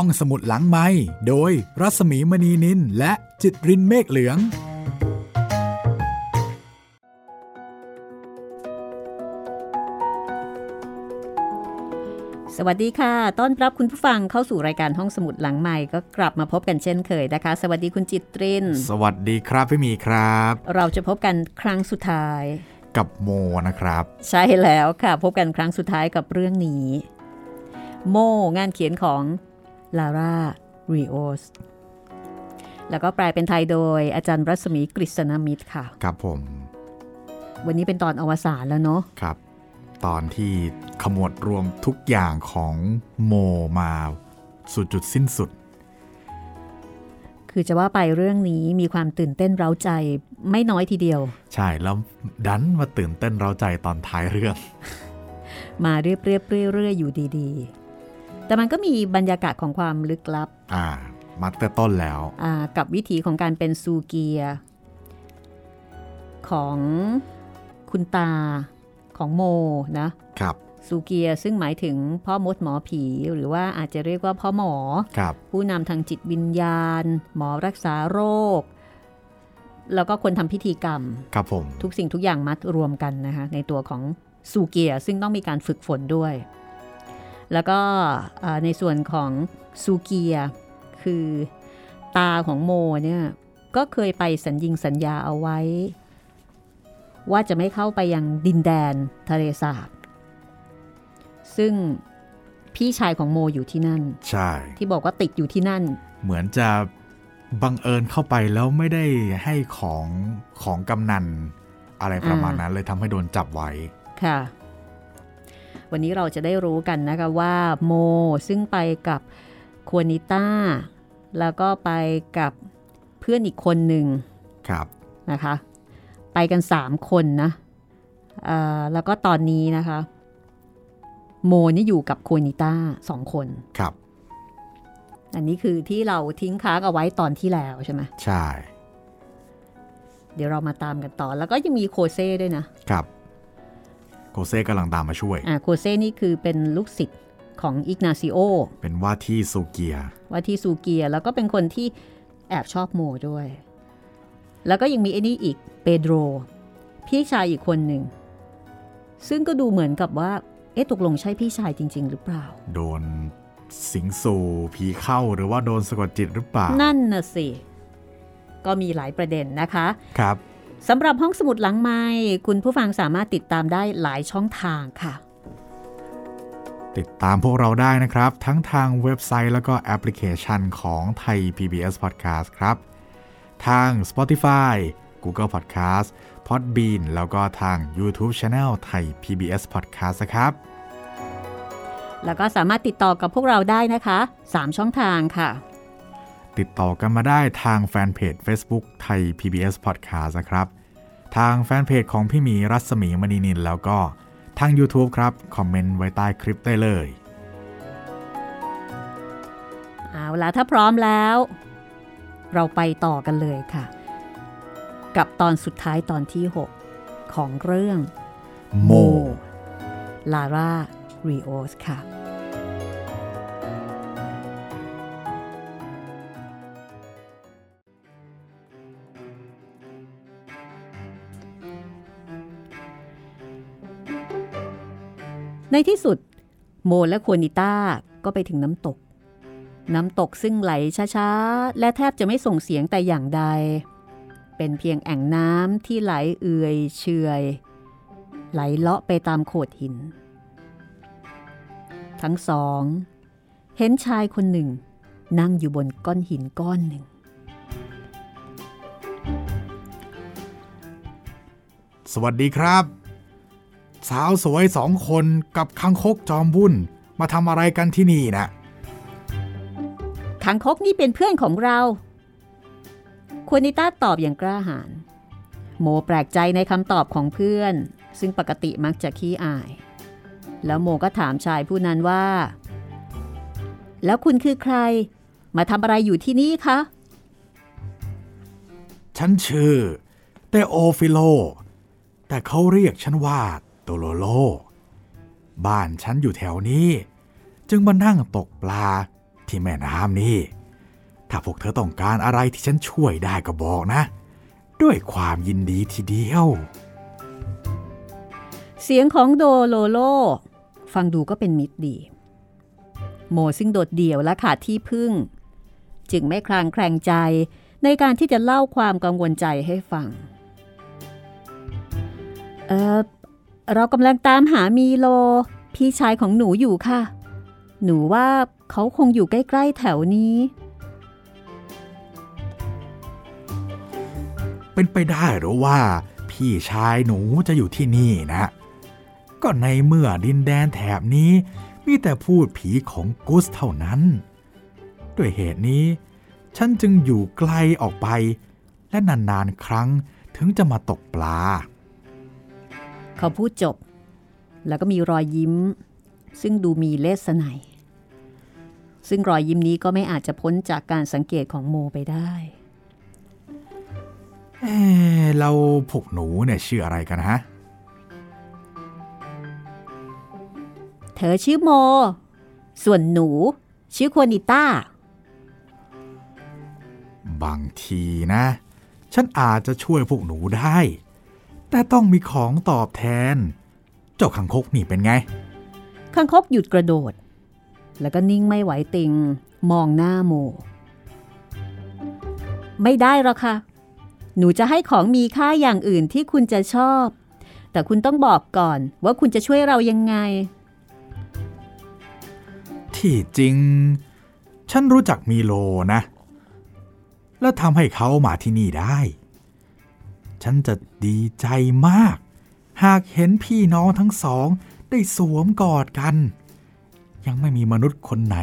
ห้องสมุดหลังไมค์โดยรัสมีมณีนินและจิตรินเมฆเหลืองสวัสดีค่ะต้อนรับคุณผู้ฟังเข้าสู่รายการห้องสมุดหลังไมค์ก็กลับมาพบกันเช่นเคยนะคะสวัสดีคุณจิตรินสวัสดีครับพี่มีครับเราจะพบกันครั้งสุดท้ายกับโมนะครับใช่แล้วค่ะพบกันครั้งสุดท้ายกับเรื่องนี้โมงานเขียนของลาร่าริโอสแล้วก็แปลเป็นไทยโดยอาจารย์รัศมีกฤษณมิตรค่ะครับผมวันนี้เป็นตอนอวสานแล้วเนาะครับตอนที่ขมวดรวมทุกอย่างของโมมาสู่จุดสิ้นสุดคือจะว่าไปเรื่องนี้มีความตื่นเต้นเร้าใจไม่น้อยทีเดียวใช่แล้วดันมาตื่นเต้นเร้าใจตอนท้ายเรื่อง มาเรื่อยๆอยู่ดีๆแต่มันก็มีบรรยากาศของความลึกลับมาแต่ต้นแล้วกับวิถีของการเป็นซูเกียของคุณตาของโมนะครับซูเกียซึ่งหมายถึงพ่อมดหมอผีหรือว่าอาจจะเรียกว่าพ่อหมอผู้นำทางจิตวิญญาณหมอรักษาโรคแล้วก็คนทำพิธีกรรมครับผมทุกสิ่งทุกอย่างมัดรวมกันนะคะในตัวของซูเกียซึ่งต้องมีการฝึกฝนด้วยแล้วก็ในส่วนของซูเกียคือตาของโมเนี่ยก็เคยไปสัญญาเอาไว้ว่าจะไม่เข้าไปยังดินแดนทะเลสาบซึ่งพี่ชายของโมอยู่ที่นั่นใช่ที่บอกว่าติดอยู่ที่นั่นเหมือนจะบังเอิญเข้าไปแล้วไม่ได้ให้ของกำนันอะไรประมาณนั้นเลยทำให้โดนจับไว้ค่ะวันนี้เราจะได้รู้กันนะคะว่าโมซึ่งไปกับควานิต้าแล้วก็ไปกับเพื่อนอีกคนหนึ่งครับนะคะไปกัน3คนนะแล้วก็ตอนนี้นะคะโมนี่อยู่กับโคนิต้า2คนครับอันนี้คือที่เราทิ้งค้างเอาไว้ตอนที่แล้วใช่ไหมใช่เดี๋ยวเรามาตามกันต่อแล้วก็ยังมีโคเซ่ด้วยนะครับโคเซ่กำลังตามมาช่วยโคเซ่นี่คือเป็นลูกศิษย์ของอิกนาซิโอเป็นว่าที่ซูเกียแล้วก็เป็นคนที่แอบชอบโมด้วยแล้วก็ยังมีไอ้นี่อีกเปโดรพี่ชายอีกคนหนึ่งซึ่งก็ดูเหมือนกับว่าเอ๊ะตกลงใช่พี่ชายจริงๆหรือเปล่าโดนสิงสู่ผีเข้าหรือว่าโดนสะกดจิตหรือเปล่านั่นน่ะสิก็มีหลายประเด็นนะคะครับสำหรับห้องสมุดหลังไมค์คุณผู้ฟังสามารถติดตามได้หลายช่องทางค่ะติดตามพวกเราได้นะครับทั้งทางเว็บไซต์แล้วก็แอปพลิเคชันของไทย PBS Podcast ครับทาง Spotify Google Podcast Podbean แล้วก็ทาง YouTube Channel ไทย PBS Podcast นะครับแล้วก็สามารถติดต่อกับพวกเราได้นะคะ3ช่องทางค่ะติดต่อกันมาได้ทางแฟนเพจ Facebook ไทย PBS Podcast นะครับทางแฟนเพจของพี่หมีรัศมีมณีนินแล้วก็ทาง YouTube ครับคอมเมนต์ไว้ใต้คลิปได้เลยเอาล่ะถ้าพร้อมแล้วเราไปต่อกันเลยค่ะกับตอนสุดท้ายตอนที่6ของเรื่องโมลาร่าริโอสค่ะในที่สุดโมและควานิต้าก็ไปถึงน้ำตกซึ่งไหลช้าๆและแทบจะไม่ส่งเสียงแต่อย่างใดเป็นเพียงแอ่งน้ำที่ไหลเอื่อยเฉยไหลเลาะไปตามโขดหินทั้งสองเห็นชายคนหนึ่งนั่งอยู่บนก้อนหินก้อนหนึ่งสวัสดีครับสาวสวย2 คนกับคังคกจอมบุญมาทำอะไรกันที่นี่นะคังคกนี่เป็นเพื่อนของเราควานิต้าตอบอย่างกล้าหาญโมแปลกใจในคำตอบของเพื่อนซึ่งปกติมักจะขี้อายแล้วโมก็ถามชายผู้นั้นว่าแล้วคุณคือใครมาทำอะไรอยู่ที่นี่คะฉันชื่อเตโอฟิโลแต่เขาเรียกฉันว่าโตโลโลบ้านฉันอยู่แถวนี้จึงมานั่งตกปลา ที่แม่น้ำนี่ถ้าพวกเธอต้องการอะไรที่ฉันช่วยได้ก็บอกนะด้วยความยินดีทีเดียวเสียงของโดโลโลฟังดูก็เป็นมิตรดีโมซึ่งโดดเดี่ยวและขาดที่พึ่งจึงไม่คลางแคลงใจในการที่จะเล่าความกังวลใจให้ฟังเรากำลังตามหามีโลพี่ชายของหนูอยู่ค่ะหนูว่าเขาคงอยู่ใกล้ๆแถวนี้เป็นไปได้หรือว่าพี่ชายหนูจะอยู่ที่นี่นะก็ในเมื่อดินแดนแถบนี้มีแต่พูดผีของกุสเท่านั้นด้วยเหตุนี้ฉันจึงอยู่ไกลออกไปและนานๆครั้งถึงจะมาตกปลาเขาพูดจบแล้วก็มีรอยยิ้มซึ่งดูมีเลสไนยซึ่งรอยยิ้มนี้ก็ไม่อาจจะพ้นจากการสังเกตของโมไปได้เราพวกหนูเนี่ยชื่ออะไรกันฮะเธอชื่อโมส่วนหนูชื่อควานิต้าบางทีนะฉันอาจจะช่วยพวกหนูได้แต่ต้องมีของตอบแทนเจ้าคังคกนี่เป็นไงคังคกหยุดกระโดดแล้วก็นิ่งไม่ไหวติงมองหน้าโมไม่ได้หรอกค่ะหนูจะให้ของมีค่าอย่างอื่นที่คุณจะชอบแต่คุณต้องบอกก่อนว่าคุณจะช่วยเรายังไงที่จริงฉันรู้จักมีโลนะแล้วทำให้เขามาที่นี่ได้ฉันจะดีใจมากหากเห็นพี่น้องทั้งสองได้สวมกอดกันยังไม่มีมนุษย์คนไหน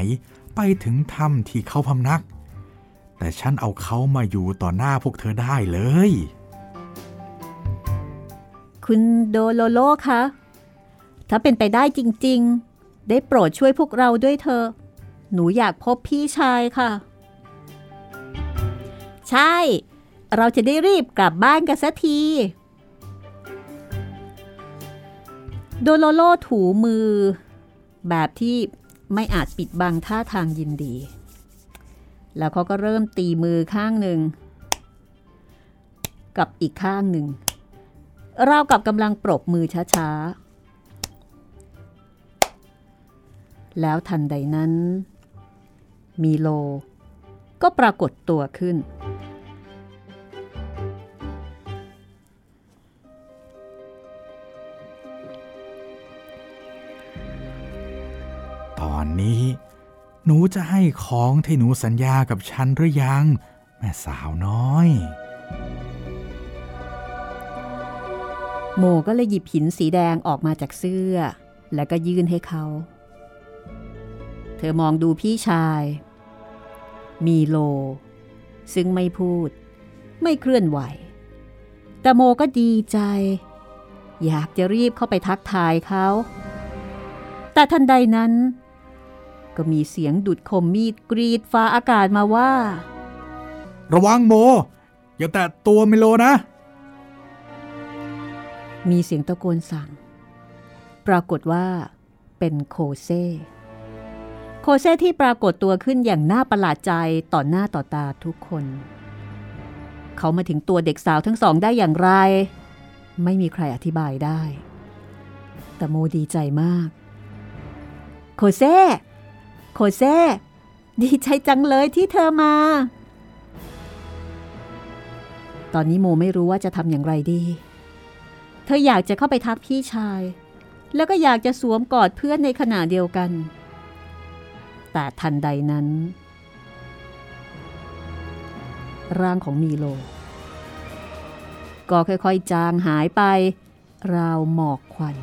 ไปถึงถ้ำที่เขาพำนักแต่ฉันเอาเขามาอยู่ต่อหน้าพวกเธอได้เลยคุณโดโลโลคะถ้าเป็นไปได้จริงๆได้โปรดช่วยพวกเราด้วยเถอะหนูอยากพบพี่ชายค่ะใช่เราจะได้รีบกลับบ้านกันสักทีโดโลโลถูมือแบบที่ไม่อาจปิดบังท่าทางยินดีแล้วเขาก็เริ่มตีมือข้างหนึ่งกับอีกข้างหนึ่งราวกับกำลังปรบมือช้าๆแล้วทันใดนั้นมีโลก็ปรากฏตัวขึ้นตอนนี้หนูจะให้ของที่หนูสัญญากับฉันหรือยังแม่สาวน้อยโมก็เลยหยิบหินสีแดงออกมาจากเสื้อแล้วก็ยื่นให้เขาเธอมองดูพี่ชายมีโลซึ่งไม่พูดไม่เคลื่อนไหวแต่โมก็ดีใจอยากจะรีบเข้าไปทักทายเขาแต่ทันใดนั้นก็มีเสียงดุดคมมีดกรีดฟ้าอากาศมาว่าระวังโมอย่าแตะตัวมิโลนะมีเสียงตะโกนสั่งปรากฏว่าเป็นโคเซที่ปรากฏตัวขึ้นอย่างน่าประหลาดใจต่อหน้าต่อตาทุกคนเขามาถึงตัวเด็กสาวทั้งสองได้อย่างไรไม่มีใครอธิบายได้แต่โมดีใจมากโคเซดีใจจังเลยที่เธอมาตอนนี้โมไม่รู้ว่าจะทำอย่างไรดีเธออยากจะเข้าไปทักพี่ชายแล้วก็อยากจะสวมกอดเพื่อนในขณะเดียวกันแต่ทันใดนั้นร่างของมีโลก็ค่อยๆจางหายไปราวหมอกควัน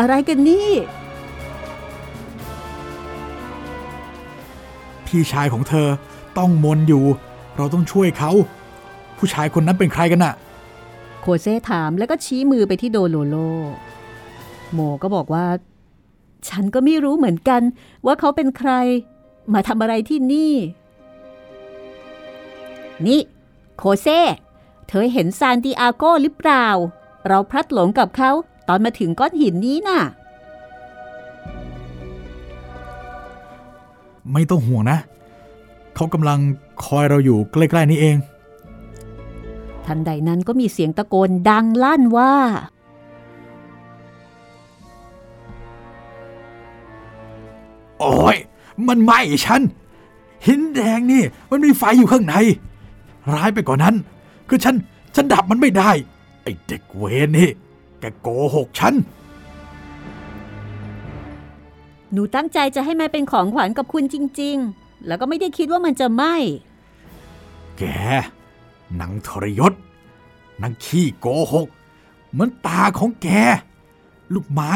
อะไรกันนี่พี่ชายของเธอต้องมนอยู่เราต้องช่วยเขาผู้ชายคนนั้นเป็นใครกันน่ะโคเซ่ถามแล้วก็ชี้มือไปที่โดโลโลโมก็บอกว่าฉันก็ไม่รู้เหมือนกันว่าเขาเป็นใครมาทำอะไรที่นี่นี่โคเซ่เธอเห็นซานติอาโกหรือเปล่าเราพลัดหลงกับเขาตอนมาถึงก้อนหินนี้น่ะ ไม่ต้องห่วงนะเขากำลังคอยเราอยู่ใกล้ๆนี้เองทันใดนั้นก็มีเสียงตะโกนดังลั่นว่าโอ้ยมันไหม้ฉันหินแดงนี่มันมีไฟอยู่ข้างในร้ายไปกว่านั้นคือฉันดับมันไม่ได้ไอ้เด็กเวรนี่แกโกหกฉันหนูตั้งใจจะให้มันเป็นของขวัญกับคุณจริงๆแล้วก็ไม่ได้คิดว่ามันจะไหม้แกนางทรยศนางขี้โกหกเหมือนตาของแกลูกไม้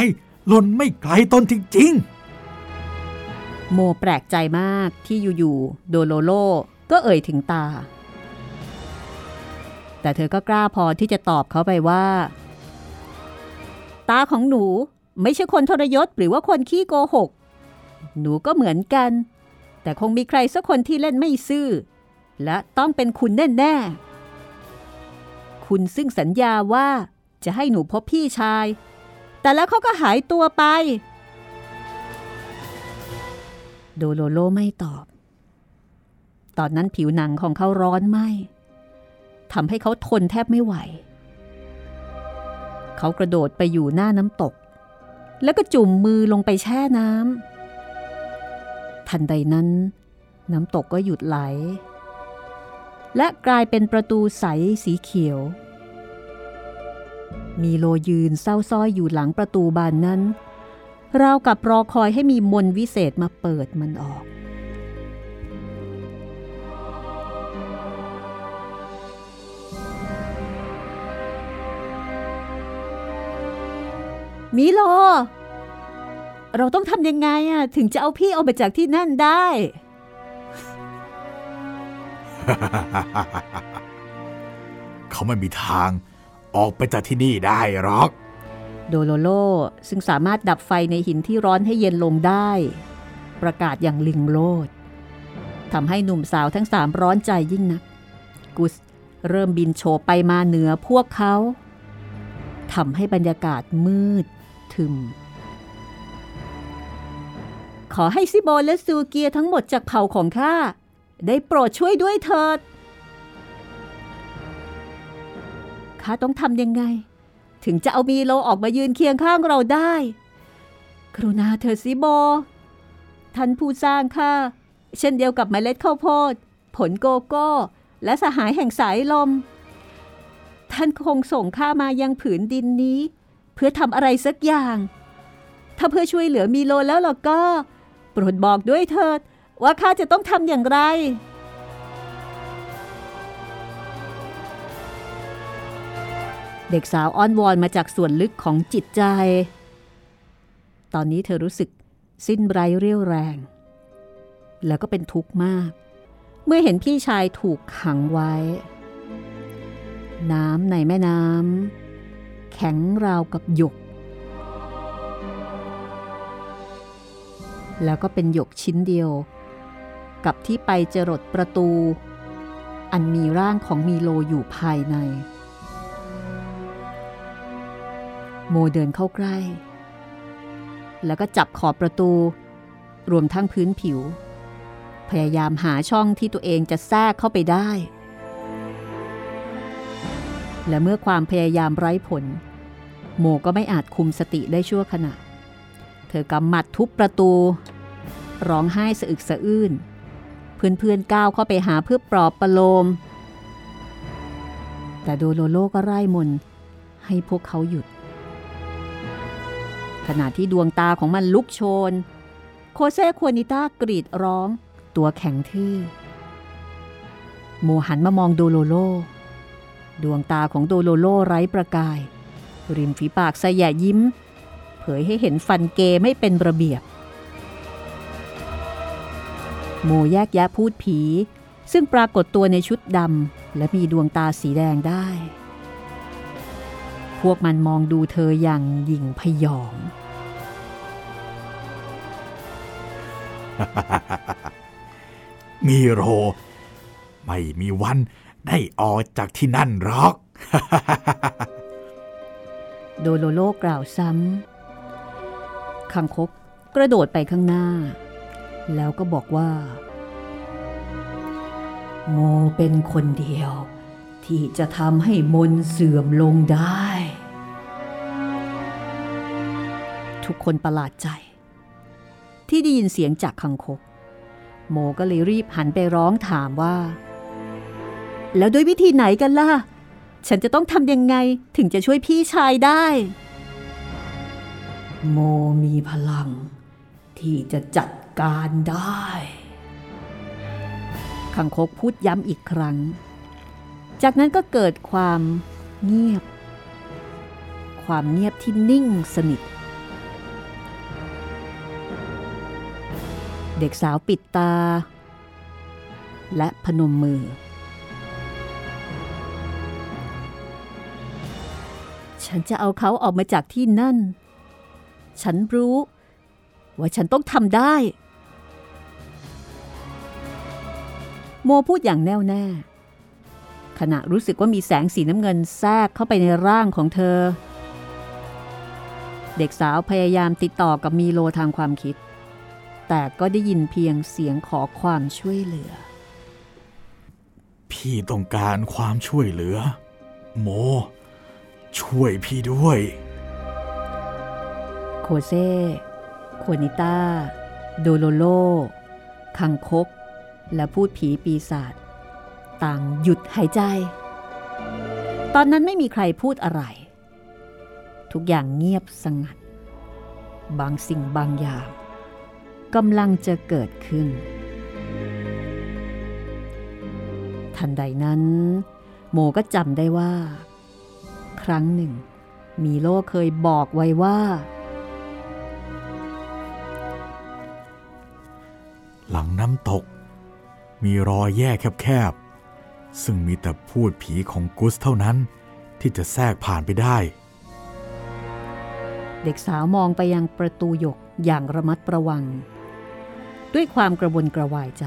หล่นไม่ไกลต้นจริงๆโมแปลกใจมากที่อยู่ๆโดโลโลก็เอ่ยถึงตาแต่เธอก็กล้าพอที่จะตอบเขาไปว่าตาของหนูไม่ใช่คนทรยศหรือว่าคนขี้โกหกหนูก็เหมือนกันแต่คงมีใครสักคนที่เล่นไม่ซื่อและต้องเป็นคุณแน่ๆคุณซึ่งสัญญาว่าจะให้หนูพบพี่ชายแต่แล้วเขาก็หายตัวไปโดโลโลไม่ตอบตอนนั้นผิวหนังของเขาร้อนไหม้ทำให้เขาทนแทบไม่ไหวเขากระโดดไปอยู่หน้าน้ำตกแล้วก็จุ่มมือลงไปแช่น้ำทันใดนั้นน้ำตกก็หยุดไหลและกลายเป็นประตูใสสีเขียวมีโลยืนเศร้าซ้อยอยู่หลังประตูบานนั้นราวกับรอคอยให้มีมนต์วิเศษมาเปิดมันออกมิโลเราต้องทำยังไงอะถึงจะเอาพี่ออกไปจากที่นั่นได้ เขาไม่มีทางออกไปจากที่นี่ได้หรอกโดโลโลซึ่งสามารถดับไฟในหินที่ร้อนให้เย็นลงได้ประกาศอย่างลิงโลดทำให้หนุ่มสาวทั้งสามร้อนใจยิ่งนักกุสเริ่มบินโฉบไปมาเหนือพวกเขาทำให้บรรยากาศมืดทึมขอให้ซิโบและซูเกียทั้งหมดจากเผ่าของข้าได้โปรดช่วยด้วยเถิดข้าต้องทำยังไงถึงจะเอามีโลออกมายืนเคียงข้างเราได้กรุณาเธอซิโบท่านผู้สร้างข้าเช่นเดียวกับเมล็ดข้าวโพดผลโกโก้และสหายแห่งสายลมท่านคงส่งข้ามายังผืนดินนี้เพื่อทำอะไรสักอย่างถ้าเพื่อช่วยเหลือมีโลแล้วล่ะก็โปรดบอกด้วยเถิดว่าข้าจะต้องทำอย่างไรเด็กสาวอ้อนวอนมาจากส่วนลึกของจิตใจตอนนี้เธอรู้สึกสิ้นไร้เรี่ยวแรงแล้วก็เป็นทุกข์มากเมื่อเห็นพี่ชายถูกขังไว้น้ำในแม่น้ำแข็งราวกับหยกแล้วก็เป็นหยกชิ้นเดียวกับที่ไปจรดประตูอันมีร่างของมีโลอยู่ภายในโมเดินเข้าใกล้แล้วก็จับขอบประตูรวมทั้งพื้นผิวพยายามหาช่องที่ตัวเองจะแทรกเข้าไปได้และเมื่อความพยายามไร้ผลโมก็ไม่อาจคุมสติได้ชั่วขณะเธอกำหมัดทุบประตูร้องไห้สะอึกสะอื้นเพื่อนๆก้าวเข้าไปหาเพื่อปลอบประโลมแต่โดโลโลก็ไร้มนให้พวกเขาหยุดขณะที่ดวงตาของมันลุกโชนโคเซ่ควานิต้ากรีดร้องตัวแข็งทื่อโมหันมามองโดโลโลดวงตาของโดโลโลไร้ประกายริมฝีปากแสแยะยิ้มเผยให้เห็นฟันเกไม่เป็นระเบียบโมแยกแยะพูดผีซึ่งปรากฏตัวในชุดดำและมีดวงตาสีแดงได้พวกมันมองดูเธออย่างหยิ่งพยอง มีโรไม่มีวันได้ออกจากที่นั่นหรอก โดโลโลกล่าวซ้ำคังคกกระโดดไปข้างหน้า แล้วก็บอกว่าโมเป็นคนเดียวที่จะทำให้มนต์เสื่อมลงได้ทุกคนประหลาดใจที่ได้ยินเสียงจากคังคกโมก็เลยรีบหันไปร้องถามว่าแล้วด้วยวิธีไหนกันล่ะฉันจะต้องทำยังไงถึงจะช่วยพี่ชายได้โมมีพลังที่จะจัดการได้คังคกพูดย้ำอีกครั้งจากนั้นก็เกิดความเงียบที่นิ่งสนิทเด็กสาวปิดตาและพนมมือฉันจะเอาเขาออกมาจากที่นั่นฉันรู้ว่าฉันต้องทำได้โมพูดอย่างแน่วแน่ขณะรู้สึกว่ามีแสงสีน้ำเงินแทรกเข้าไปในร่างของเธอเด็กสาวพยายามติดต่อกับมีโลทางความคิดแต่ก็ได้ยินเพียงเสียงขอความช่วยเหลือพี่ต้องการความช่วยเหลือโมช่วยพี่ด้วยโคเซ่โคนิต้าโดโลโลคังคกและพูดผีปีศาจต่างหยุดหายใจตอนนั้นไม่มีใครพูดอะไรทุกอย่างเงียบสงัดบางสิ่งบางอย่างกำลังจะเกิดขึ้นทันใดนั้นโมก็จำได้ว่าครั้งหนึ่งมีโลเคยบอกไว้ว่าหลังน้ำตกมีรอยแยกแคบๆซึ่งมีแต่พูดผีของกุสเท่านั้นที่จะแทรกผ่านไปได้เด็กสาวมองไปยังประตูหยกอย่างระมัดระวังด้วยความกระวนกระวายใจ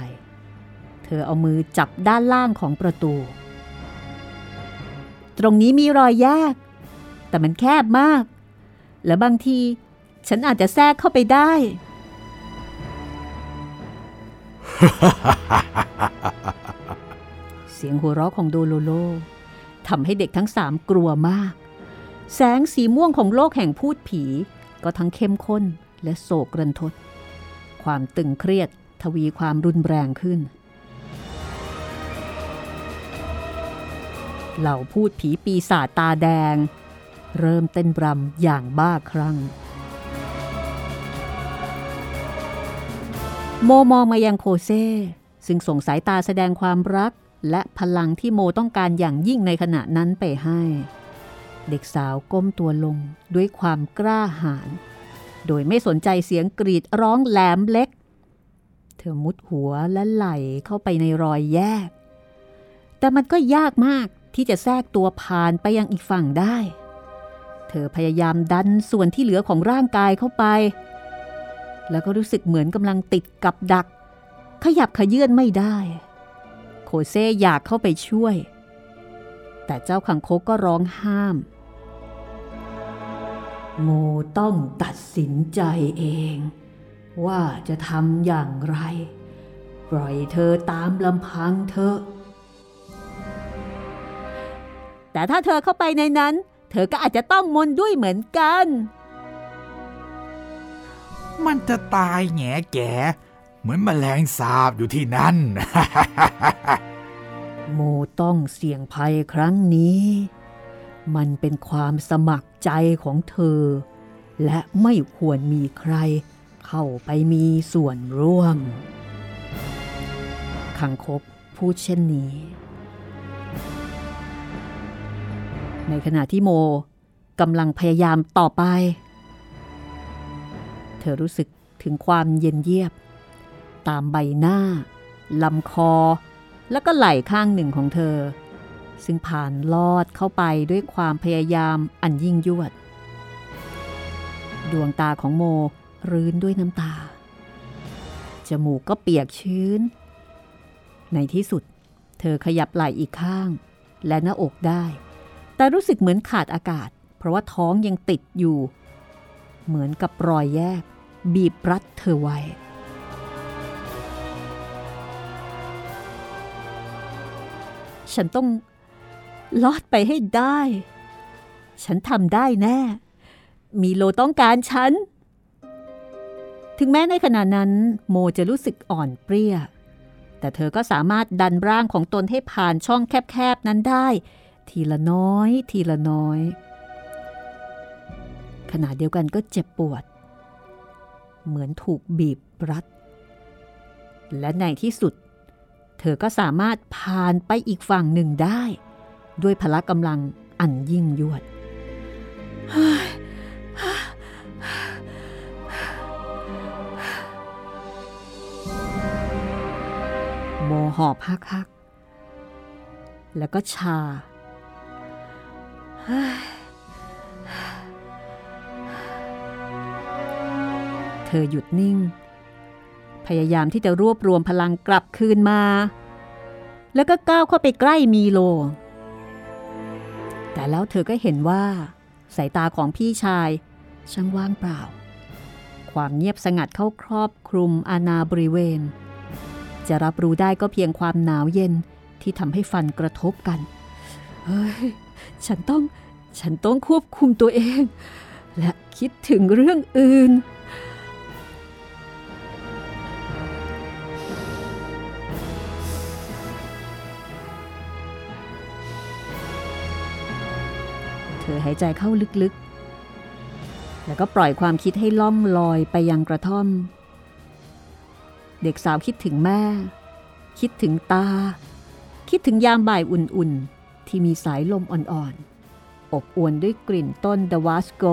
เธอเอามือจับด้านล่างของประตูตรงนี้มีรอยแยกแต่มันแคบมากและบางทีฉันอาจจะแทรกเข้าไปได้ เสียงหัวเราะของโดโลโลทำให้เด็กทั้งสามกลัวมากแสงสีม่วงของโลกแห่งพูดผีก็ทั้งเข้มข้นและโศกรันทดความตึงเครียดทวีความรุนแรงขึ้นเหล่าพูดผีปีศาจตาแดงเริ่มเต้นรำอย่างบ้าคลั่งโมมองมายังโคเซ่ซึ่งส่งสายตาแสดงความรักและพลังที่โมต้องการอย่างยิ่งในขณะนั้นไปให้เด็กสาวก้มตัวลงด้วยความกล้าหาญโดยไม่สนใจเสียงกรีดร้องแหลมเล็กเธอมุดหัวและไหลเข้าไปในรอยแยกแต่มันก็ยากมากที่จะแทรกตัวผ่านไปยังอีกฝั่งได้เธอพยายามดันส่วนที่เหลือของร่างกายเข้าไปแล้วก็รู้สึกเหมือนกำลังติดกับดักขยับขยื่นไม่ได้โคเซ่อยากเข้าไปช่วยแต่เจ้าคังคกก็ร้องห้ามโมต้องตัดสินใจเองว่าจะทำอย่างไรปล่อยเธอตามลำพังเธอแต่ถ้าเธอเข้าไปในนั้นเธอก็อาจจะต้องมนต์ด้วยเหมือนกันมันจะตายแง่แก่เหมือนแมลงสาบอยู่ที่นั่น โมต้องเสี่ยงภัยครั้งนี้มันเป็นความสมัครใจของเธอและไม่ควรมีใครเข้าไปมีส่วนร่วมคังคกพูดเช่นนี้ในขณะที่โมกำลังพยายามต่อไปเธอรู้สึกถึงความเย็นเยียบตามใบหน้าลำคอและก็ไหล่ข้างหนึ่งของเธอซึ่งผ่านลอดเข้าไปด้วยความพยายามอันยิ่งยวดดวงตาของโมรื้นด้วยน้ำตาจมูกก็เปียกชื้นในที่สุดเธอขยับไหล่อีกข้างและหน้าอกได้แต่รู้สึกเหมือนขาดอากาศเพราะว่าท้องยังติดอยู่เหมือนกับรอยแยกบีบรัดเธอไว้ ฉันต้องลอดไปให้ได้ฉันทำได้แน่มีโลต้องการฉันถึงแม้ในขณะนั้นโมจะรู้สึกอ่อนเปรี้ยแต่เธอก็สามารถดันร่างของตนให้ผ่านช่องแคบๆนั้นได้ทีละน้อยทีละน้อยขณะเดียวกันก็เจ็บปวดเหมือนถูกบีบรัดและในที่สุดเธอก็สามารถผ่านไปอีกฝั่งหนึ่งได้ด้วยพละกำลังอันยิ่งยวดโมหอบฮักแล้วก็ชาเธอหยุดนิ่งพยายามที่จะรวบรวมพลังกลับคืนมาแล้วก็ก้าวเข้าไปใกล้มีโลแต่แล้วเธอก็เห็นว่าสายตาของพี่ชายช่างว่างเปล่าความเงียบสงัดเข้าครอบคลุมอาณาบริเวณจะรับรู้ได้ก็เพียงความหนาวเย็นที่ทำให้ฟันกระทบกันเฮ้ยฉันต้องควบคุมตัวเองและคิดถึงเรื่องอื่นเธอหายใจเข้าลึกๆแล้วก็ปล่อยความคิดให้ล่องลอยไปยังกระท่อมเด็กสาวคิดถึงแม่คิดถึงตาคิดถึงยามบ่ายอุ่นๆที่มีสายลมอ่อนๆอบอวลด้วยกลิ่นต้นดาวาสโก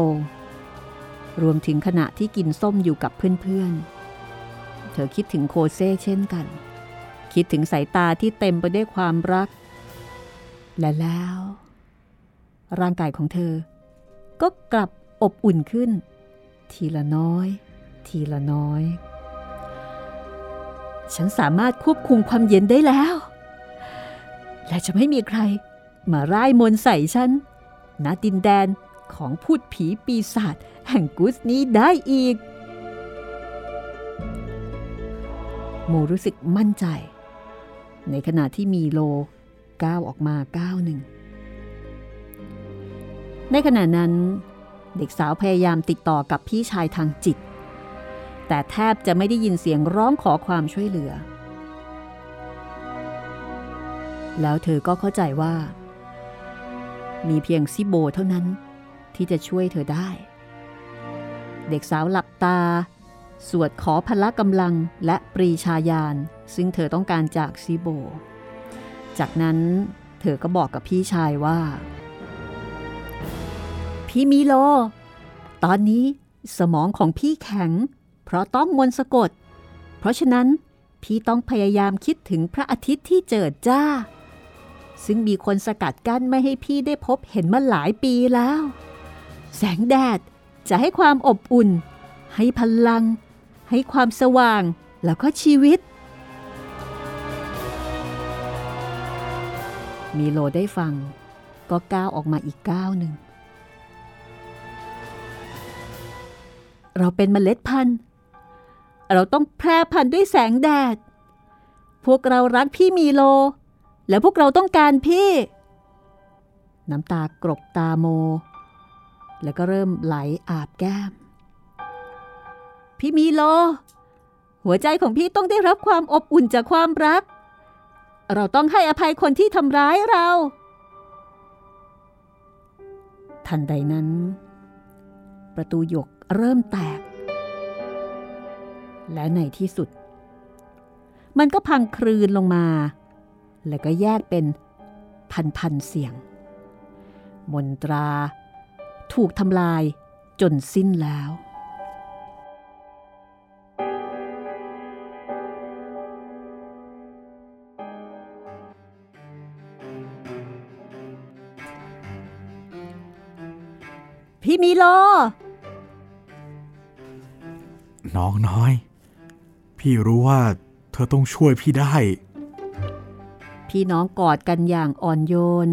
รวมถึงขณะที่กินส้มอยู่กับเพื่อนๆเธอคิดถึงโคเซ่เช่นกันคิดถึงสายตาที่เต็มไปด้วยความรักและแล้วร่างกายของเธอก็กลับอบอุ่นขึ้นทีละน้อยทีละน้อยฉันสามารถควบคุมความเย็นได้แล้วและจะไม่มีใครมาร่ายมนต์ใส่ฉันณดินแดนของพูดผีปีศาจแห่งกุสนี้ได้อีกโมรู้สึกมั่นใจในขณะที่มีโลก้าวออกมาก้าวหนึ่งในขณะนั้นเด็กสาวพยายามติดต่อกับพี่ชายทางจิตแต่แทบจะไม่ได้ยินเสียงร้องขอความช่วยเหลือแล้วเธอก็เข้าใจว่ามีเพียงซิโบเท่านั้นที่จะช่วยเธอได้เด็กสาวหลับตาสวดขอพละกำลังและปรีชาญาณซึ่งเธอต้องการจากซิโบจากนั้นเธอก็บอกกับพี่ชายว่าพี่มิโลตอนนี้สมองของพี่แข็งเพราะต้องมนต์สะกดเพราะฉะนั้นพี่ต้องพยายามคิดถึงพระอาทิตย์ที่เจิดจ้าซึ่งมีคนสกัดกั้นไม่ให้พี่ได้พบเห็นมาหลายปีแล้วแสงแดดจะให้ความอบอุ่นให้พลังให้ความสว่างแล้วก็ชีวิตมิโลได้ฟังก็ก้าวออกมาอีกก้าวหนึ่งเราเป็นเมล็ดพันธุ์เราต้องแพร่พันธุ์ด้วยแสงแดดพวกเรารักพี่มีโลและพวกเราต้องการพี่น้ำตากรบตาโมแล้วก็เริ่มไหลอาบแก้มพี่มีโลหัวใจของพี่ต้องได้รับความอบอุ่นจากความรักเราต้องให้อภัยคนที่ทำร้ายเราทันใดนั้นประตูหยกเริ่มแตกและในที่สุดมันก็พังคลืนลงมาแล้วก็แยกเป็นพันๆเสียงมนตราถูกทำลายจนสิ้นแล้วพี่มิโลน้องน้อยพี่รู้ว่าเธอต้องช่วยพี่ได้พี่น้องกอดกันอย่างอ่อนโยน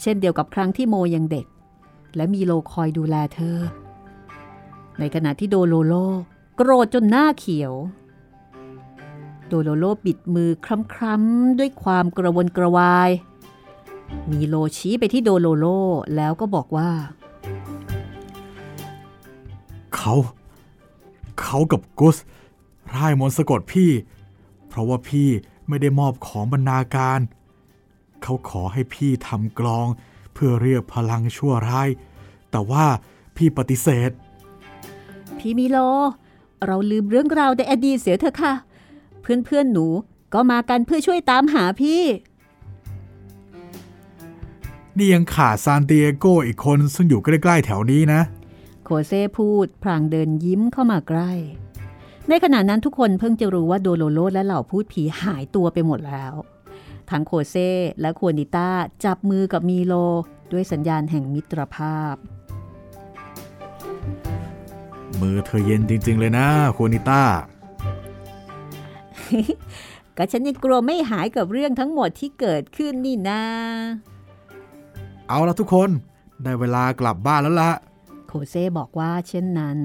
เช่นเดียวกับครั้งที่โมยังเด็กและมีโลคอยดูแลเธอในขณะที่โดโลโลโกรธจนหน้าเขียวโดโลโลบิดมือคล้ำๆด้วยความกระวนกระวาย มีโลชี้ไปที่โดโลโลแล้วก็บอกว่าเขากับกุสร่ายมนต์สะกดพี่เพราะว่าพี่ไม่ได้มอบของบรรณาการเขาขอให้พี่ทำกลองเพื่อเรียกพลังชั่วร้ายแต่ว่าพี่ปฏิเสธพี่มิโลเราลืมเรื่องราวในอดีตเสียเถอะค่ะเพื่อนๆหนูก็มากันเพื่อช่วยตามหาพี่นี่ยังขาดซานติเอโกอีกคนซึ่งอยู่ใกล้ๆแถวนี้นะโคเซ่พูดพลางเดินยิ้มเข้ามาใกล้ในขณะนั้นทุกคนเพิ่งจะรู้ว่าโดโลโลและเหล่าพูดผีหายตัวไปหมดแล้วทั้งโคเซ่และควนิต้าจับมือกับมีโลด้วยสัญญาณแห่งมิตรภาพมือเธอเย็นจริงๆเลยนะควนิต้า ก็ฉันยังกลัวไม่หายกับเรื่องทั้งหมดที่เกิดขึ้นนี่นะเอาละทุกคนได้เวลากลับบ้านแล้วละโคเซ่บอกว่าเช่นนั้น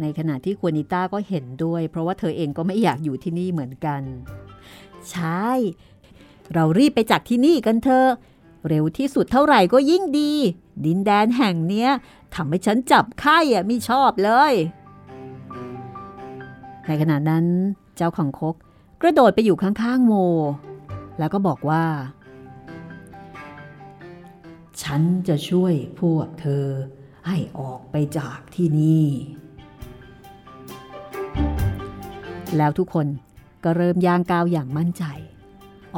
ในขณะที่ควนิต้าก็เห็นด้วยเพราะว่าเธอเองก็ไม่อยากอยู่ที่นี่เหมือนกันใช่เรารีบไปจากที่นี่กันเถอะเร็วที่สุดเท่าไหร่ก็ยิ่งดีดินแดนแห่งเนี้ยทำให้ฉันจับไข้ไม่ชอบเลยในขณะนั้นเจ้าขังคกกระโดดไปอยู่ข้างๆโมแล้วก็บอกว่าฉันจะช่วยพวกเธอให้ออกไปจากที่นี่แล้วทุกคนก็เริ่มย่างก้าวอย่างมั่นใจ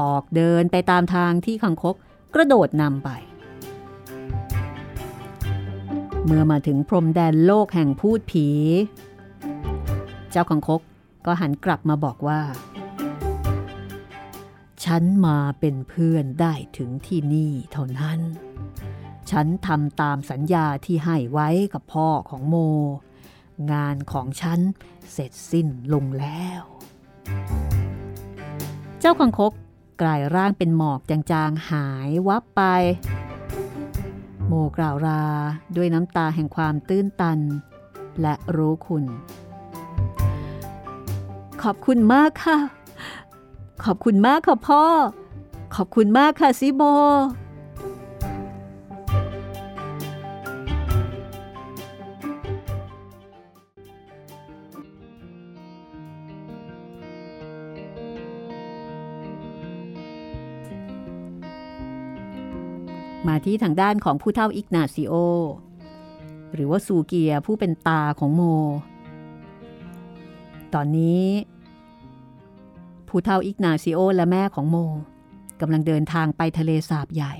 ออกเดินไปตามทางที่ขังคกกระโดดนำไปเมื่อมาถึงพรมแดนโลกแห่งพูดผีเจ้าขังคกก็หันกลับมาบอกว่าฉันมาเป็นเพื่อนได้ถึงที่นี่เท่านั้นฉันทำตามสัญญาที่ให้ไว้กับพ่อของโมงานของฉันเสร็จสิ้นลงแล้วเจ้าขังคกกลายร่างเป็นหมอกจางๆหายวับไปโมกล่าวราด้วยน้ำตาแห่งความตื้นตันและรู้คุณขอบคุณมากค่ะขอบคุณมากค่ะพ่อขอบคุณมากค่ะซิโบมาที่ทางด้านของผู้เฒ่าอิกนาซิโอหรือว่าซูเกียผู้เป็นตาของโมตอนนี้ผู้เฒ่าอิกนาซิโอและแม่ของโมกำลังเดินทางไปทะเลสาบใหญ่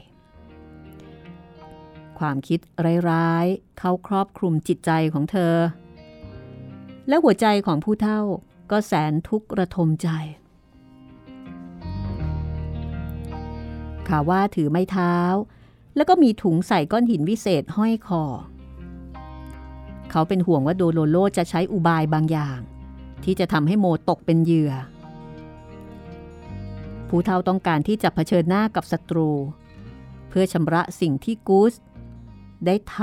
ความคิดร้ายๆเข้าครอบคลุมจิตใจของเธอและหัวใจของผู้เฒ่าก็แสนทุกข์ระทมใจข่าวว่าถือไม้เท้าแล้วก็มีถุงใส่ก้อนหินวิเศษห้อยคอเขาเป็นห่วงว่าโดโลโลจะใช้อุบายบางอย่างที่จะทำให้โมตกเป็นเหยื่อผู้เฒ่าต้องการที่จะเผชิญหน้ากับศัตรูเพื่อชำระสิ่งที่กูสได้ท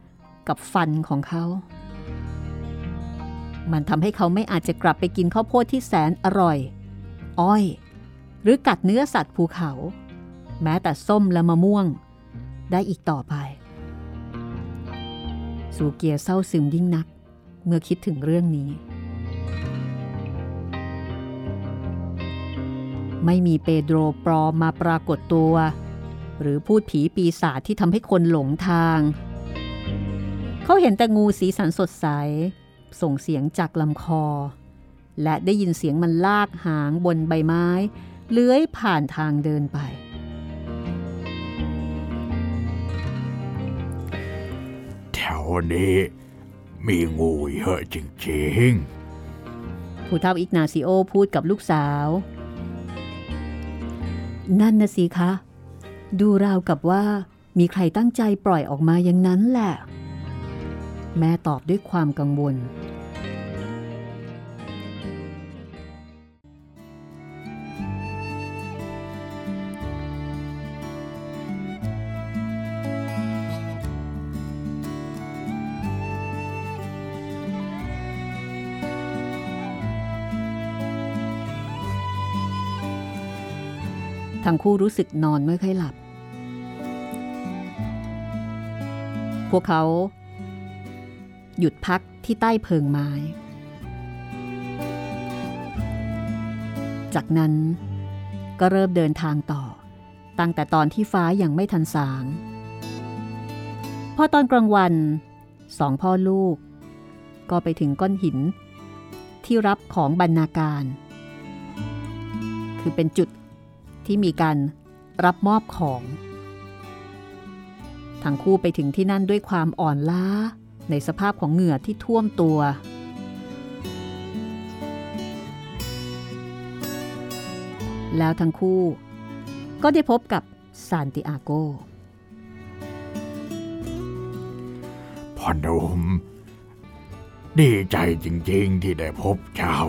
ำกับฟันของเขามันทำให้เขาไม่อาจจะกลับไปกินข้าวโพดที่แสนอร่อยอ้อยหรือกัดเนื้อสัตว์ภูเขาแม้แต่ส้มและมะม่วงได้อีกต่อไปซูเกียเศร้าซึมยิ่งนักเมื่อคิดถึงเรื่องนี้ไม่มีเปโดรปลอมมาปรากฏตัวหรือพูดผีปีศาจที่ทำให้คนหลงทางเขาเห็นแต่งูสีสันสดใสส่งเสียงจากลำคอและได้ยินเสียงมันลากหางบนใบไม้เลื้อยผ่านทางเดินไปแถวนี้มีงูเยอะจริงๆผู้เฒ่าอิกนาซิโอพูดกับลูกสาวนั่นนะสิคะดูราวกับว่ามีใครตั้งใจปล่อยออกมาอย่างนั้นแหละแม่ตอบด้วยความกังวล ทั้งคู่รู้สึกนอนไม่ค่อยหลับพวกเขาหยุดพักที่ใต้เพิงไม้จากนั้นก็เริ่มเดินทางต่อตั้งแต่ตอนที่ฟ้ายังไม่ทันสางพอตอนกลางวันสองพ่อลูกก็ไปถึงก้อนหินที่รับของบรรณาการคือเป็นจุดที่มีการรับมอบของทั้งคู่ไปถึงที่นั่นด้วยความอ่อนล้าในสภาพของเหงื่อที่ท่วมตัวแล้วทั้งคู่ก็ได้พบกับซานติอาโกพ่อหนุ่มดีใจจริงๆที่ได้พบเจ้า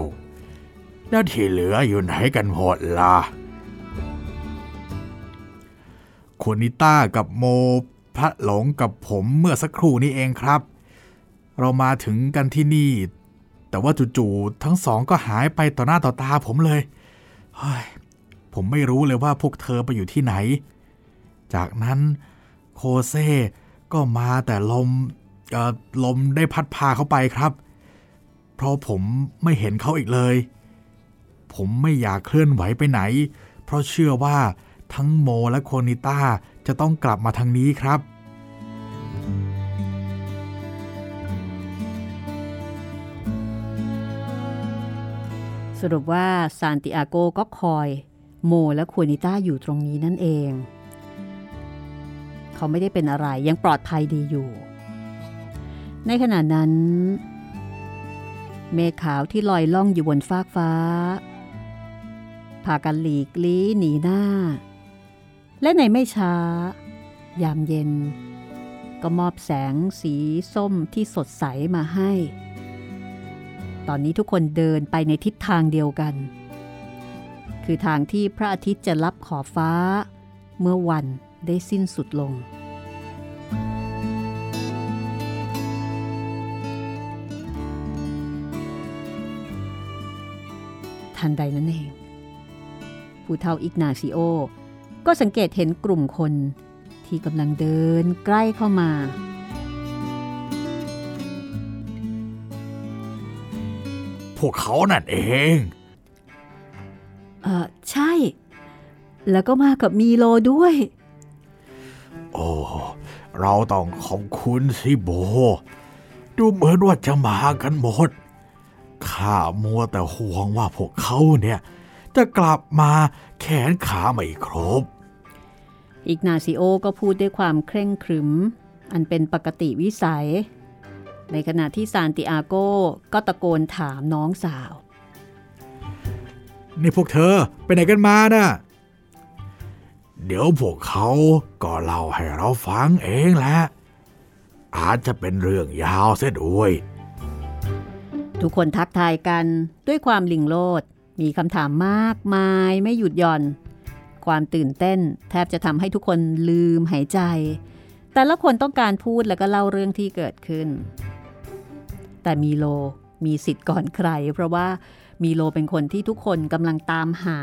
แล้วที่เหลืออยู่ไหนกันหมดล่ะคุณนิต้ากับโมพระหลงกับผมเมื่อสักครู่นี้เองครับเรามาถึงกันที่นี่แต่ว่าจู่ๆทั้งสองก็หายไปต่อหน้าต่อตาผมเลยเฮ้ยผมไม่รู้เลยว่าพวกเธอไปอยู่ที่ไหนจากนั้นโคเซ่ก็มาแต่ลมได้พัดพาเขาไปครับเพราะผมไม่เห็นเขาอีกเลยผมไม่อยากเคลื่อนไหวไปไหนเพราะเชื่อว่าทั้งโมและโคนิต้าจะต้องกลับมาทางนี้ครับสรุปว่าซานติอาโกก็คอยโมและโคนิต้าอยู่ตรงนี้นั่นเองเขาไม่ได้เป็นอะไรยังปลอดภัยดีอยู่ในขณะนั้นเมฆขาวที่ลอยล่องอยู่บนฟากฟ้าพากันหลีกลี้หนีหน้าและในไม่ช้ายามเย็นก็มอบแสงสีส้มที่สดใสมาให้ตอนนี้ทุกคนเดินไปในทิศทางเดียวกันคือทางที่พระอาทิตย์จะลับขอบฟ้าเมื่อวันได้สิ้นสุดลงทันใดนั้นเองผู้เฒ่าอิกนาซิโอก็สังเกตเห็นกลุ่มคนที่กำลังเดินใกล้เข้ามาพวกเขานั่นเองใช่แล้วก็มากับมีโลด้วยโอ้เราต้องขอบคุณสิโบดูเหมือนว่าจะมากันหมดข้ามัวแต่ห่วงว่าพวกเขาเนี่ยจะกลับมาแขนขาไม่ครบอิกนาซิโอก็พูดด้วยความเคร่งครึมอันเป็นปกติวิสัยในขณะที่ซานติอาโกก็ตะโกนถามน้องสาวนี่พวกเธอไปไหนกันมาน่ะเดี๋ยวพวกเขาก็เล่าให้เราฟังเองแหละอาจจะเป็นเรื่องยาวเสียด้วยทุกคนทักทายกันด้วยความลิงโลดมีคำถามมากมายไม่หยุดหย่อนความตื่นเต้นแทบจะทำให้ทุกคนลืมหายใจแต่ละคนต้องการพูดแล้วก็เล่าเรื่องที่เกิดขึ้นแต่มีโลมีสิทธิ์ก่อนใครเพราะว่ามีโลเป็นคนที่ทุกคนกำลังตามหา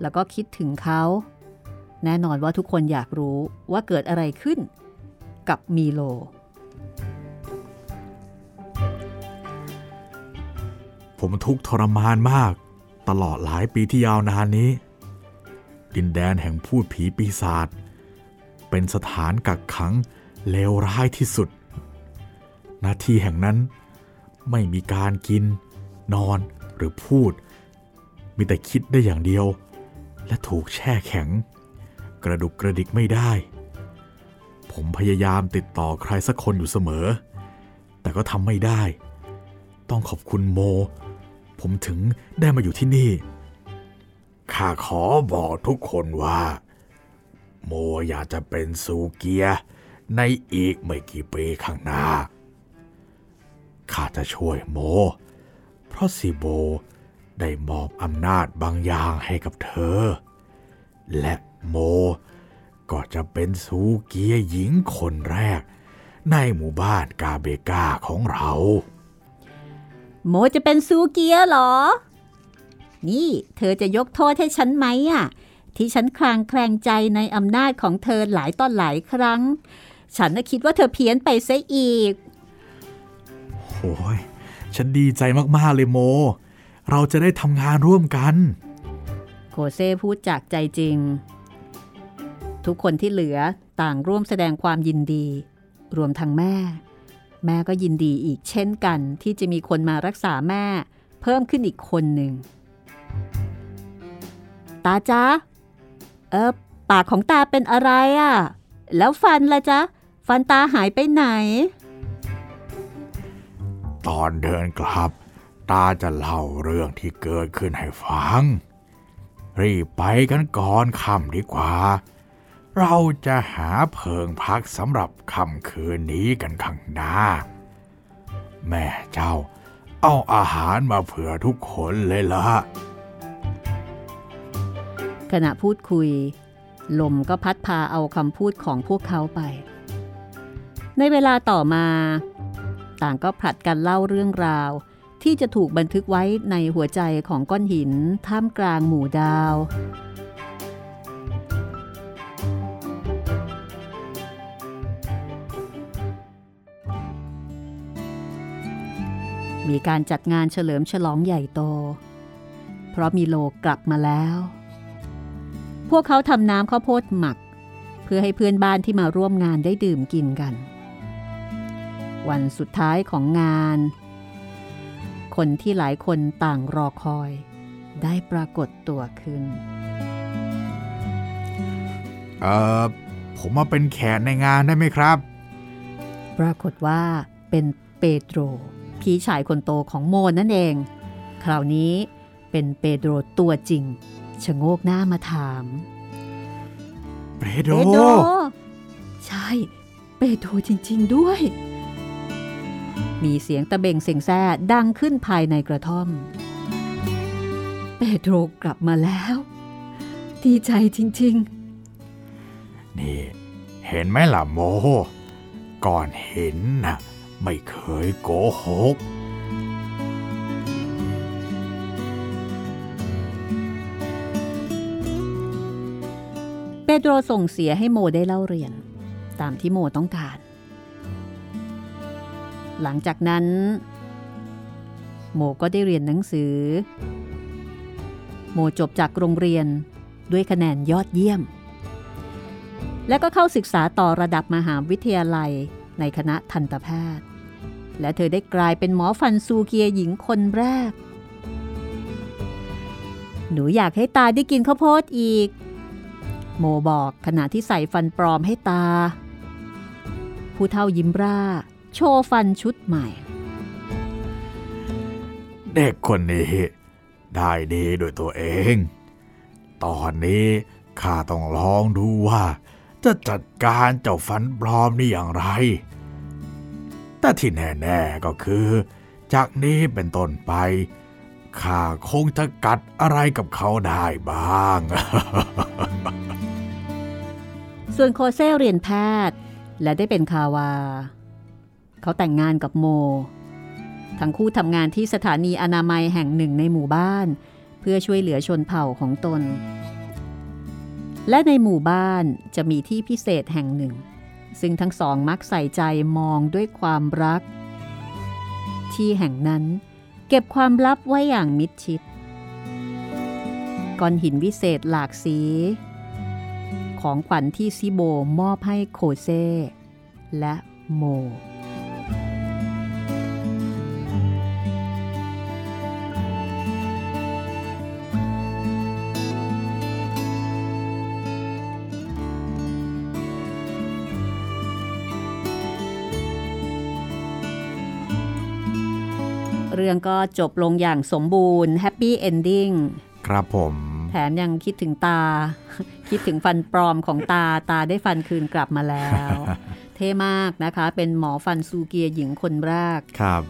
แล้วก็คิดถึงเขาแน่นอนว่าทุกคนอยากรู้ว่าเกิดอะไรขึ้นกับมีโลผมทุกข์ทรมานมากตลอดหลายปีที่ยาวนานนี้ดินแดนแห่งพูดผีปีศาจเป็นสถานกักขังเลวร้ายที่สุดหน้าที่แห่งนั้นไม่มีการกินนอนหรือพูดมีแต่คิดได้อย่างเดียวและถูกแช่แข็งกระดุกกระดิกไม่ได้ผมพยายามติดต่อใครสักคนอยู่เสมอแต่ก็ทำไม่ได้ต้องขอบคุณโมผมถึงได้มาอยู่ที่นี่ข้าขอบอกทุกคนว่าโมอยากจะเป็นซูเกียในอีกไม่กี่ปีข้างหน้าข้าจะช่วยโมเพราะซิโบได้มอบอำนาจบางอย่างให้กับเธอและโมก็จะเป็นซูเกียหญิงคนแรกในหมู่บ้านกาเบกาของเราโมจะเป็นซูเกียเหรอนี่เธอจะยกโทษให้ฉันไหมอ่ะ ที่ฉันคลางแคลงใจในอำนาจของเธอหลายต่อหลายครั้งฉันน่ะคิดว่าเธอเพี้ยนไปซะอีกโอ้ยฉันดีใจมากๆเลยโมเราจะได้ทำงานร่วมกันโคเซ่พูดจากใจจริงทุกคนที่เหลือต่างร่วมแสดงความยินดีรวมทั้งแม่ก็ยินดีอีกเช่นกันที่จะมีคนมารักษาแม่เพิ่มขึ้นอีกคนหนึ่งตาจ๊ะปากของตาเป็นอะไรอ่ะแล้วฟันล่ะจ๊ะฟันตาหายไปไหนตอนเดินกลับตาจะเล่าเรื่องที่เกิดขึ้นให้ฟังรีบไปกันก่อนค่ำดีกว่าเราจะหาเพิงพักสำหรับค่ำคืนนี้กันข้างหน้าแม่เจ้าเอาอาหารมาเผื่อทุกคนเลยล่ะขณะพูดคุยลมก็พัดพาเอาคำพูดของพวกเขาไปในเวลาต่อมาต่างก็ผลัดกันเล่าเรื่องราวที่จะถูกบันทึกไว้ในหัวใจของก้อนหินท่ามกลางหมู่ดาวมีการจัดงานเฉลิมฉลองใหญ่โตเพราะมิโลกลับมาแล้วพวกเขาทำน้ำข้าวโพดหมักเพื่อให้เพื่อนบ้านที่มาร่วมงานได้ดื่มกินกันวันสุดท้ายของงานคนที่หลายคนต่างรอคอยได้ปรากฏตัวขึ้นผมมาเป็นแขกในงานได้ไหมครับปรากฏว่าเป็นเปโตรพี่ชายคนโตของโมนั่นเองคราวนี้เป็นเปโตรตัวจริงชะโงกหน้ามาถามเปโตรใช่เปโตรจริงๆด้วยมีเสียงตะเบ่งเสียงแซ่ดังขึ้นภายในกระท่อมเปโตรกลับมาแล้วดีใจจริงๆนี่เห็นไหมล่ะโมก่อนเห็นนะไม่เคยโกหกเปโตรส่งเสียให้โมได้เล่าเรียนตามที่โมต้องการหลังจากนั้นโมก็ได้เรียนหนังสือโมจบจากโรงเรียนด้วยคะแนนยอดเยี่ยมและก็เข้าศึกษาต่อระดับมหาวิทยาลัยในคณะทันตแพทย์และเธอได้กลายเป็นหมอฟันซูเกียหญิงคนแรกหนูอยากให้ตาได้กินข้าวโพดอีกโมบอกขณะที่ใส่ฟันปลอมให้ตาผู้เฒ่ายิ้มร่าโชว์ฟันชุดใหม่เด็กคนนี้ได้ดีด้วยตัวเองตอนนี้ข้าต้องลองดูว่าจะจัดการเจ้าฟันปลอมนี่อย่างไรแต่ที่แน่ๆก็คือจากนี้เป็นต้นไปข้าคงจะกัดอะไรกับเขาได้บ้าง ส่วนโคเซ่เรียนแพทย์และได้เป็นคาวาเขาแต่งงานกับโมทั้งคู่ทำงานที่สถานีอนามัยแห่งหนึ่งในหมู่บ้านเพื่อช่วยเหลือชนเผ่าของตนและในหมู่บ้านจะมีที่พิเศษแห่งหนึ่งซึ่งทั้งสองมักใส่ใจมองด้วยความรักที่แห่งนั้นเก็บความลับไว้อย่างมิดชิดก้อนหินวิเศษหลากสีของขวัญที่ซิโบมอบให้โคเซ่และโมเรื่องก็จบลงอย่างสมบูรณ์แฮปปี้เอนดิ้งครับผมแถมยังคิดถึงตา คิดถึงฟันปลอมของตา ตาได้ฟันคืนกลับมาแล้ว เท่มากนะคะเป็นหมอฟันซูเกียหญิงคนแรกครับ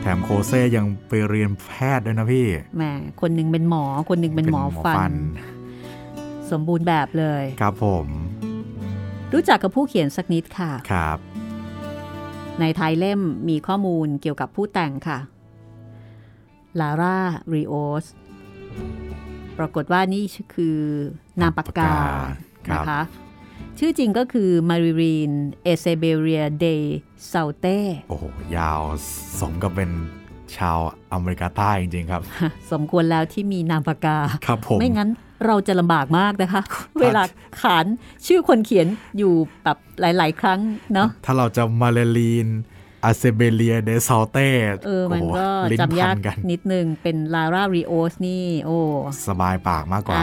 แถมโคเซ่ยังไปเรียนแพทย์ด้วยนะพี่แหมคนหนึ่งเป็นหมอคนหนึ่งเป็นหมอฟันสมบูรณ์แบบเลยครับผมรู้จักกับผู้เขียนสักนิดค่ะครับในท้ายเล่มมีข้อมูลเกี่ยวกับผู้แต่งค่ะลาร่าริโอส ปรากฏว่านี่คือนามปากกานะคะชื่อจริงก็คือมาริรีนเอเซเบเรียเดซาลเต้โอ้โหยาวสมกับเป็นชาวอเมริกาใต้จริงๆครับสมควรแล้วที่มีนามปากกาครับผมไม่งั้นเราจะลำบากมากนะคะเวลาขานชื่อคนเขียนอยู่แบบหลายๆครั้งเนาะถ้าเราจะมาริรีนอาเซเบเลียเดซาลเต้มันก็จำยากนิดนึงเป็นลาร่าริโอสนี่โอ้สบายปากมากกว่า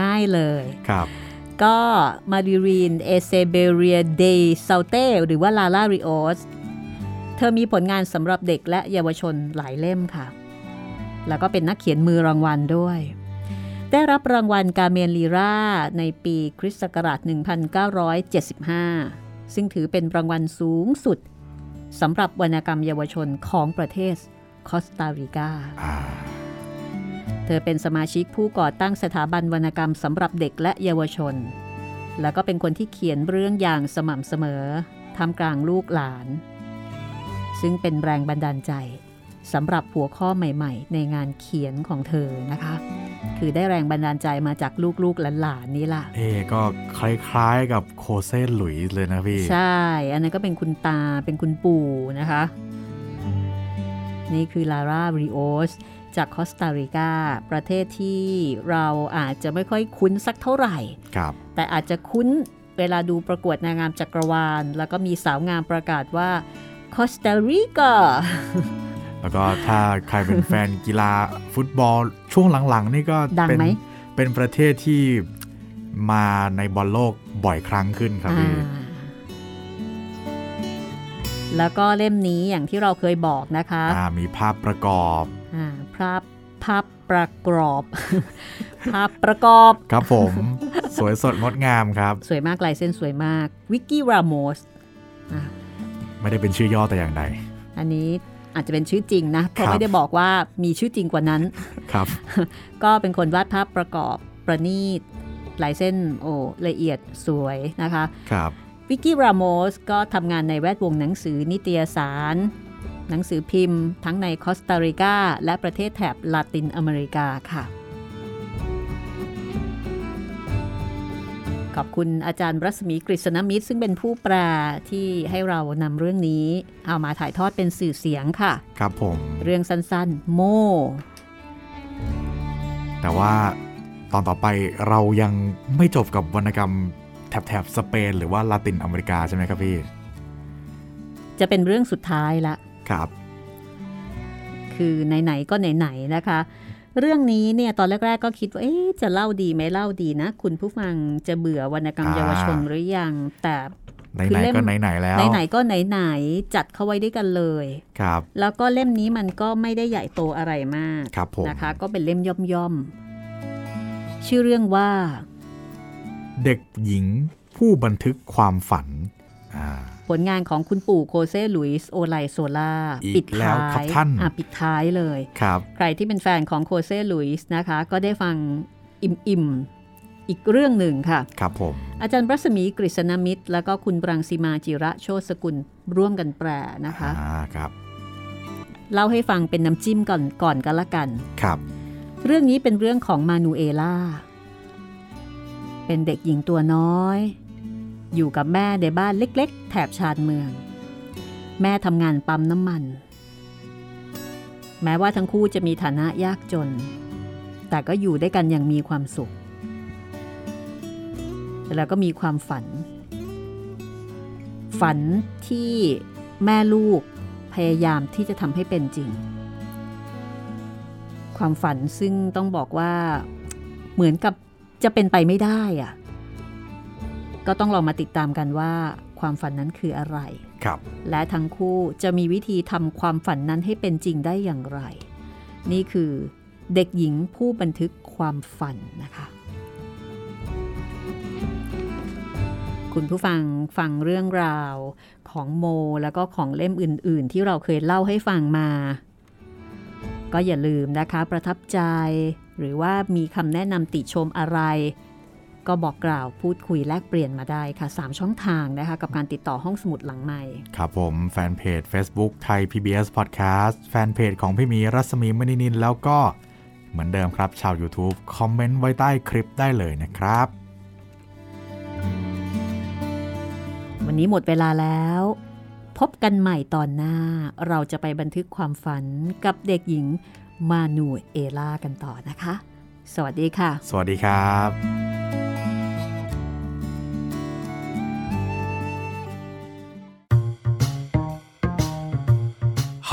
ง่ายเลยครับก็มาริรีนเอเซเบเรียเดซาลเต้หรือว่าลาร่าริโอสเธอมีผลงานสำหรับเด็กและเยาวชนหลายเล่มค่ะแล้วก็เป็นนักเขียนมือรางวัลด้วยได้รับรางวัลกาเมนลีราในปีคริสต์ศักราช1975ซึ่งถือเป็นรางวัลสูงสุดสำหรับวรรณกรรมเยาวชนของประเทศคอสตาริกาเธอเป็นสมาชิกผู้ก่อตั้งสถาบันวรรณกรรมสำหรับเด็กและเยาวชนแล้วก็เป็นคนที่เขียนเรื่องอย่างสม่ำเสมอท่ามกลางลูกหลานซึ่งเป็นแรงบันดาลใจสำหรับหัวข้อใหม่ๆในงานเขียนของเธอนะคะคือได้แรงบันดาลใจมาจากลูกๆหลานๆนี่ล่ะก็คล้ายๆกับโคเซ่หลุยส์เลยนะพี่ใช่อันนั้นก็เป็นคุณตาเป็นคุณปู่นะคะนี่คือลาร่าริโอสจากคอสตาริกาประเทศที่เราอาจจะไม่ค่อยคุ้นสักเท่าไหร่ครับแต่อาจจะคุ้นเวลาดูประกวดนางงามจักรวาลแล้วก็มีสาวงามประกาศว่าคอสตาริกาแล้วก็ถ้าใครเป็นแฟนกีฬาฟุตบอลช่วงหลังๆนี่ก็เป็นประเทศที่มาในบอลโลกบ่อยครั้งขึ้นครับพี่แล้วก็เล่มนี้อย่างที่เราเคยบอกนะคะมีภาพประกอบภาพประกอบภาพประกอบครับผมสวยสดงดงามครับสวยมากลายเส้นสวยมากวิกกี้รามอสไม่ได้เป็นชื่อย่อแต่อย่างใดอันนี้อาจจะเป็นชื่อจริงนะเพราะไม่ได้บอกว่ามีชื่อจริงกว่านั้นครับก็เป็นคนวาดภาพประกอบประณีตลายเส้นโอ้ละเอียดสวยนะคะครับวิกกี้รามอสก็ทำงานในแวดวงหนังสือนิตยสารหนังสือพิมพ์ทั้งในคอสตาริกาและประเทศแถบลาตินอเมริกาค่ะขอบคุณอาจารย์รัศมีกฤษณมิตรซึ่งเป็นผู้แปลที่ให้เรานำเรื่องนี้เอามาถ่ายทอดเป็นสื่อเสียงค่ะครับผมเรื่องสั้นๆโม่แต่ว่าตอนต่อไปเรายังไม่จบกับวรรณกรรมแถบสเปนหรือว่าลาตินอเมริกาใช่ไหมครับพี่จะเป็นเรื่องสุดท้ายละครับคือไหนๆก็ไหนๆนะคะเรื่องนี้เนี่ยตอนแรกๆก็คิดว่าจะเล่าดีไหมเล่าดีนะคุณผู้ฟังจะเบื่อวรรณกรรมเยาวชนหรือยังแต่ไหนๆก็ไหนๆแล้วไหนๆก็ไหนๆจัดเข้าไว้ด้วยกันเลยครับแล้วก็เล่มนี้มันก็ไม่ได้ใหญ่โตอะไรมากนะคะก็เป็นเล่มย่อมๆชื่อเรื่องว่าเด็กหญิงผู้บันทึกความฝันผลงานของคุณปู่โคเซ่หลุยส์โอไลโซล่าปิดท้ายปิดท้ายเลยใครที่เป็นแฟนของโคเซ่หลุยส์นะคะก็ได้ฟังอิ่มๆอีกเรื่องหนึ่งค่ะครับผมอาจารย์รัศมีกฤษณมิตรแล้วก็คุณรังสีมาจิระโชติสกุลร่วมกันแปลนะคะครับเล่าให้ฟังเป็นน้ำจิ้มก่อนกันละกันครับเรื่องนี้เป็นเรื่องของมานูเอล่าเป็นเด็กหญิงตัวน้อยอยู่กับแม่ในบ้านเล็กๆแถบชานเมืองแม่ทำงานปั๊มน้ำมันแม้ว่าทั้งคู่จะมีฐานะยากจนแต่ก็อยู่ด้วยกันอย่างมีความสุขแล้วก็มีความฝันที่แม่ลูกพยายามที่จะทำให้เป็นจริงความฝันซึ่งต้องบอกว่าเหมือนกับจะเป็นไปไม่ได้อะก็ต้องลองมาติดตามกันว่าความฝันนั้นคืออะไรครับและทั้งคู่จะมีวิธีทำความฝันนั้นให้เป็นจริงได้อย่างไรนี่คือเด็กหญิงผู้บันทึกความฝันนะคะคุณผู้ฟังฟังเรื่องราวของโมแล้วก็ของเล่มอื่นๆที่เราเคยเล่าให้ฟังมาก็อย่าลืมนะคะประทับใจหรือว่ามีคำแนะนำติชมอะไรก็บอกกล่าวพูดคุยแลกเปลี่ยนมาได้ค่ะ3ช่องทางนะคะกับการติดต่อห้องสมุดหลังใหม่ครับผมแฟนเพจ Facebook ไทย PBS Podcast แฟนเพจของพี่มีรัศมีมณีนินแล้วก็ เหมือนเดิมครับชาว YouTube คอมเมนต์ไว้ใต้คลิปได้เลยนะครับวันนี้หมดเวลาแล้วพบกันใหม่ตอนหน้าเราจะไปบันทึกความฝันกับเด็กหญิงมานูเอล่ากันต่อนะคะสวัสดีค่ะสวัสดีครับห